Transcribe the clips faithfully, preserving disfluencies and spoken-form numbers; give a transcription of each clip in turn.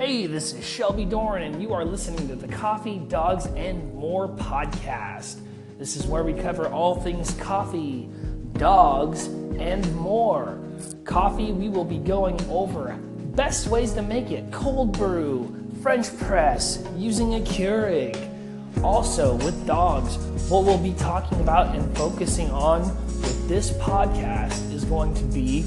Hey, this is Shelby Doran, and you are listening to the Coffee, Dogs, and More podcast. This is where we cover all things coffee, dogs, and more. Coffee, we will be going over best ways to make it, cold brew, French press, using a Keurig. Also, with dogs, what we'll be talking about and focusing on with this podcast is going to be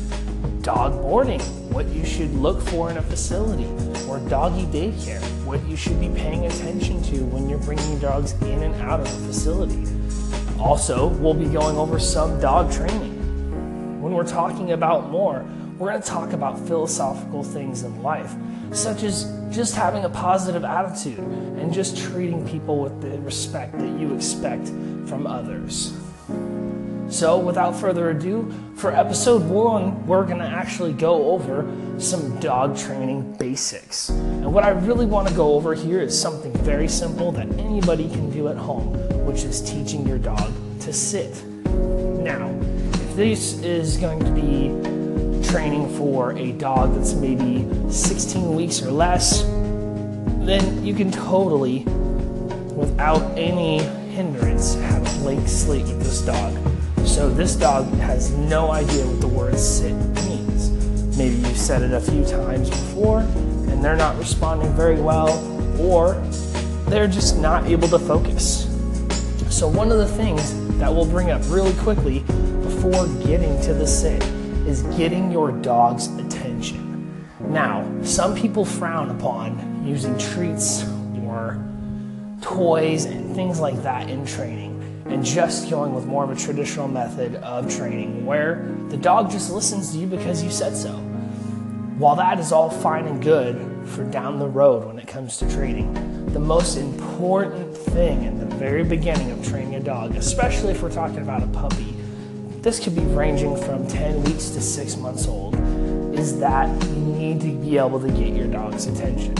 dog boarding, what you should look for in a facility, or doggy daycare, what you should be paying attention to when you're bringing dogs in and out of a facility. Also, we'll be going over some dog training. When we're talking about more, we're going to talk about philosophical things in life, such as just having a positive attitude and just treating people with the respect that you expect from others. So without further ado, for episode one, we're going to actually go over some dog training basics. And what I really want to go over here is something very simple that anybody can do at home, which is teaching your dog to sit. Now, if this is going to be training for a dog that's maybe sixteen weeks or less, then you can totally, without any hindrance, have Blake sleep with this dog. So this dog has no idea what the word sit means. Maybe you've said it a few times before and they're not responding very well, or they're just not able to focus. So one of the things that we'll bring up really quickly before getting to the sit is getting your dog's attention. Now, some people frown upon using treats or toys and things like that in training, and just going with more of a traditional method of training where the dog just listens to you because you said so. While that is all fine and good for down the road when it comes to training, the most important thing in the very beginning of training a dog, especially if we're talking about a puppy, this could be ranging from ten weeks to six months old, is that you need to be able to get your dog's attention.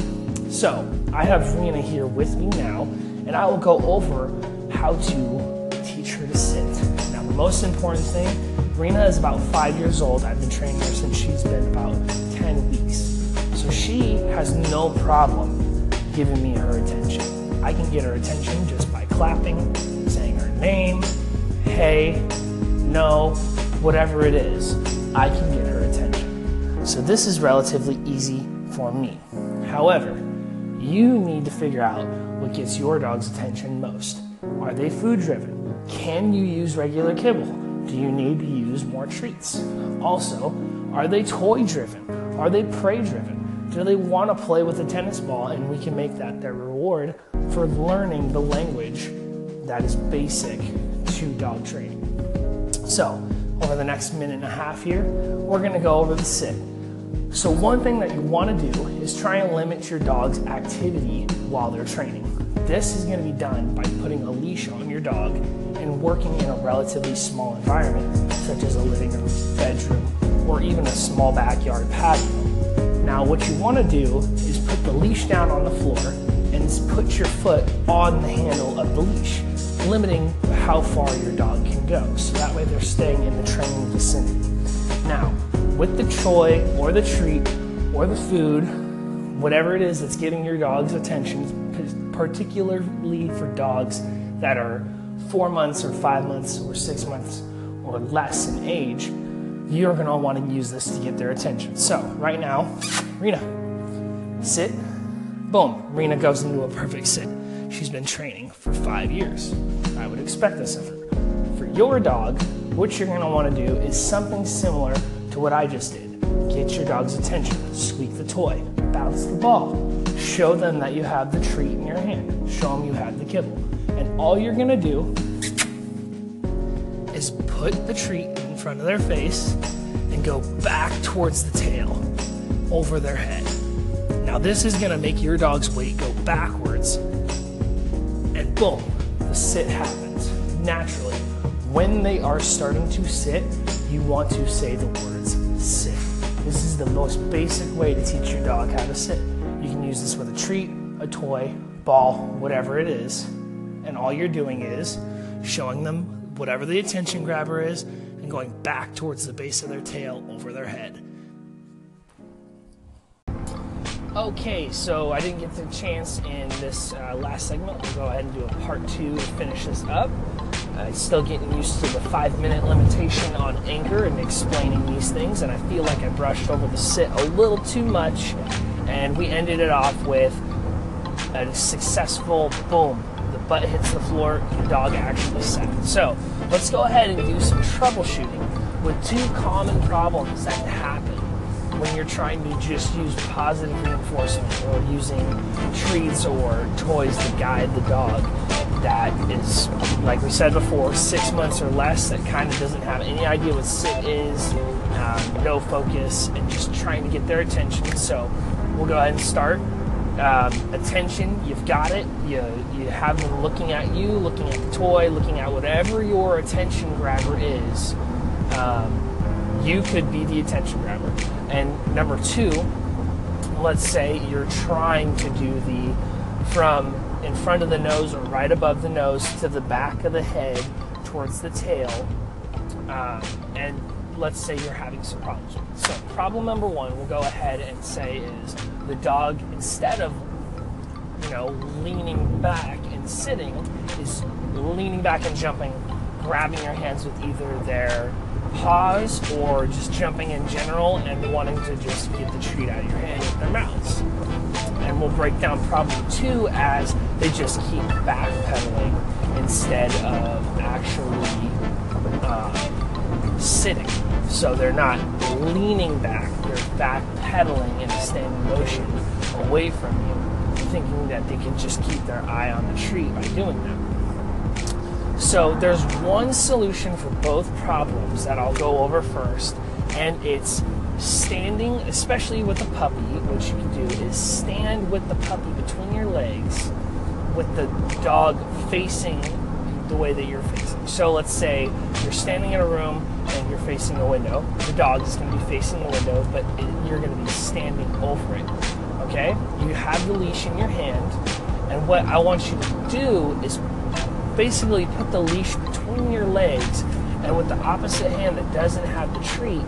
So I have Rena here with me now, and I will go over how to teach her to sit. Now, the most important thing, Rena is about five years old. I've been training her since she's been about ten weeks. So she has no problem giving me her attention. I can get her attention just by clapping, saying her name, hey, no, whatever it is, I can get her attention. So this is relatively easy for me. However, you need to figure out what gets your dog's attention most. Are they food driven? Can you use regular kibble? Do you need to use more treats? Also, are they toy driven? Are they prey driven? Do they want to play with a tennis ball? And we can make that their reward for learning the language that is basic to dog training. So over the next minute and a half here, we're going to go over the sit. So one thing that you want to do is try and limit your dog's activity while they're training. This is going to be done by putting a leash on your dog and working in a relatively small environment, such as a living room, bedroom, or even a small backyard patio. Now, what you want to do is put the leash down on the floor and put your foot on the handle of the leash, limiting how far your dog can go. So that way they're staying in the training vicinity. Now, with the toy or the treat or the food, whatever it is that's getting your dog's attention, particularly for dogs that are four months or five months or six months or less in age, you're going to want to use this to get their attention. So right now, Rena, sit, boom. Rena goes into a perfect sit. She's been training for five years. I would expect this of her. For your dog, what you're going to want to do is something similar to what I just did. Get your dog's attention, squeak the toy, bounce the ball. Show them that you have the treat in your hand. Show them you have the kibble. And all you're gonna do is put the treat in front of their face and go back towards the tail over their head. Now this is gonna make your dog's weight go backwards, and boom, the sit happens naturally. When they are starting to sit, you want to say the words sit. This is the most basic way to teach your dog how to sit. You can use this with a treat, a toy, ball, whatever it is. And all you're doing is showing them whatever the attention grabber is and going back towards the base of their tail over their head. Okay, so I didn't get the chance in this uh, last segment. I'll go ahead and do a part two and finish this up. Uh, still getting used to the five-minute limitation on Anchor and explaining these things, and I feel like I brushed over the sit a little too much, and we ended it off with a successful boom. The butt hits the floor, the dog actually sat. So let's go ahead and do some troubleshooting with two common problems that happen when you're trying to just use positive reinforcement or using treats or toys to guide the dog. That is, like we said before, six months or less, that kind of doesn't have any idea what sit is, um, no focus, and just trying to get their attention. So we'll go ahead and start. Um, attention, you've got it. You, you have them looking at you, looking at the toy, looking at whatever your attention grabber is. Um, You could be the attention grabber. And number two, let's say you're trying to do the from in front of the nose or right above the nose to the back of the head towards the tail. Um, and let's say you're having some problems. So problem number one, we'll go ahead and say is the dog, instead of, you know, leaning back and sitting, is leaning back and jumping, grabbing your hands with either their paws or just jumping in general and wanting to just get the treat out of your hand with their mouths. And we'll break down problem two as they just keep backpedaling instead of actually uh, sitting. So they're not leaning back, they're backpedaling in a standing motion away from you, thinking that they can just keep their eye on the treat by doing that. So there's one solution for both problems that I'll go over first, and it's standing, especially with a puppy. What you can do is stand with the puppy between your legs with the dog facing the way that you're facing. So let's say you're standing in a room and you're facing a window. The dog is going to be facing the window, but it, you're going to be standing over it, okay? You have the leash in your hand, and what I want you to do is basically put the leash between your legs, and with the opposite hand that doesn't have the treat,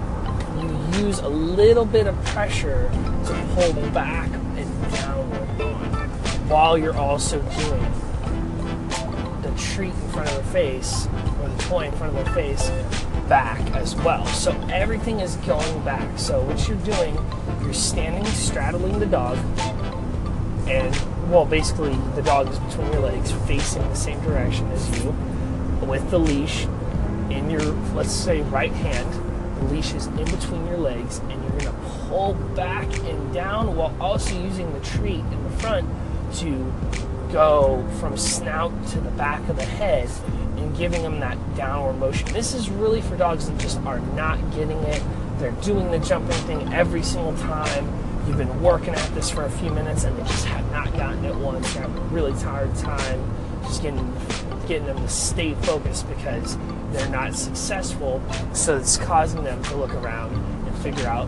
you use a little bit of pressure to pull back and downward on, while you're also doing the treat in front of their face, or the toy in front of their face, back as well. So everything is going back. So what you're doing, you're standing, straddling the dog, and well, basically, the dog is between your legs, facing the same direction as you, with the leash in your, let's say, right hand. The leash is in between your legs, and you're going to pull back and down while also using the treat in the front to go from snout to the back of the head and giving them that downward motion. This is really for dogs that just are not getting it. They're doing the jumping thing every single time. You've been working at this for a few minutes and they just have not gotten it once. They're having a really tired time just getting getting them to stay focused because they're not successful. So it's causing them to look around and figure out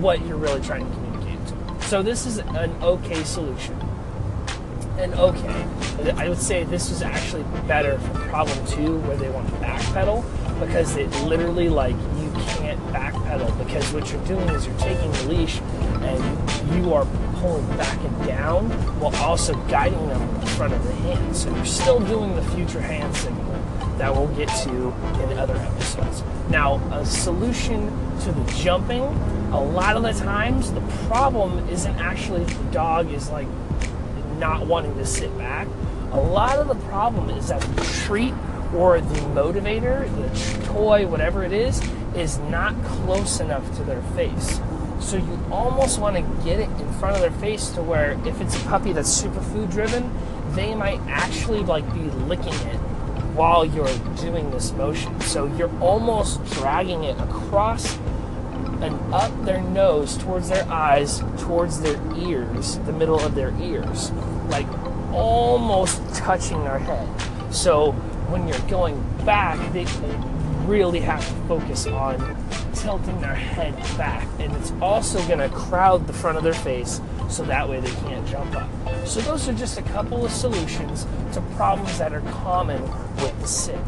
what you're really trying to communicate to them. So this is an okay solution. And okay, I would say this is actually better for problem two, where they want to backpedal, because it literally, like, you can't backpedal, because what you're doing is you're taking the leash and you are pulling back and down while also guiding them in front of the hand. So you're still doing the future hand signal that we'll get to in other episodes. Now, a solution to the jumping, a lot of the times the problem isn't actually if the dog is, like, not wanting to sit back. A lot of the problem is that the treat or the motivator, the toy, whatever it is, is not close enough to their face. So you almost want to get it in front of their face to where if it's a puppy that's super food driven, they might actually, like, be licking it while you're doing this motion. So you're almost dragging it across and up their nose, towards their eyes, towards their ears, the middle of their ears, like almost touching their head. So when you're going back, they really have to focus on tilting their head back, and it's also gonna crowd the front of their face, so that way they can't jump up. So those are just a couple of solutions to problems that are common with the sit.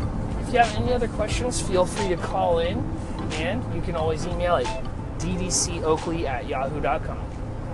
If you have any other questions, feel free to call in. And you can always email at d d c oakley at yahoo dot com.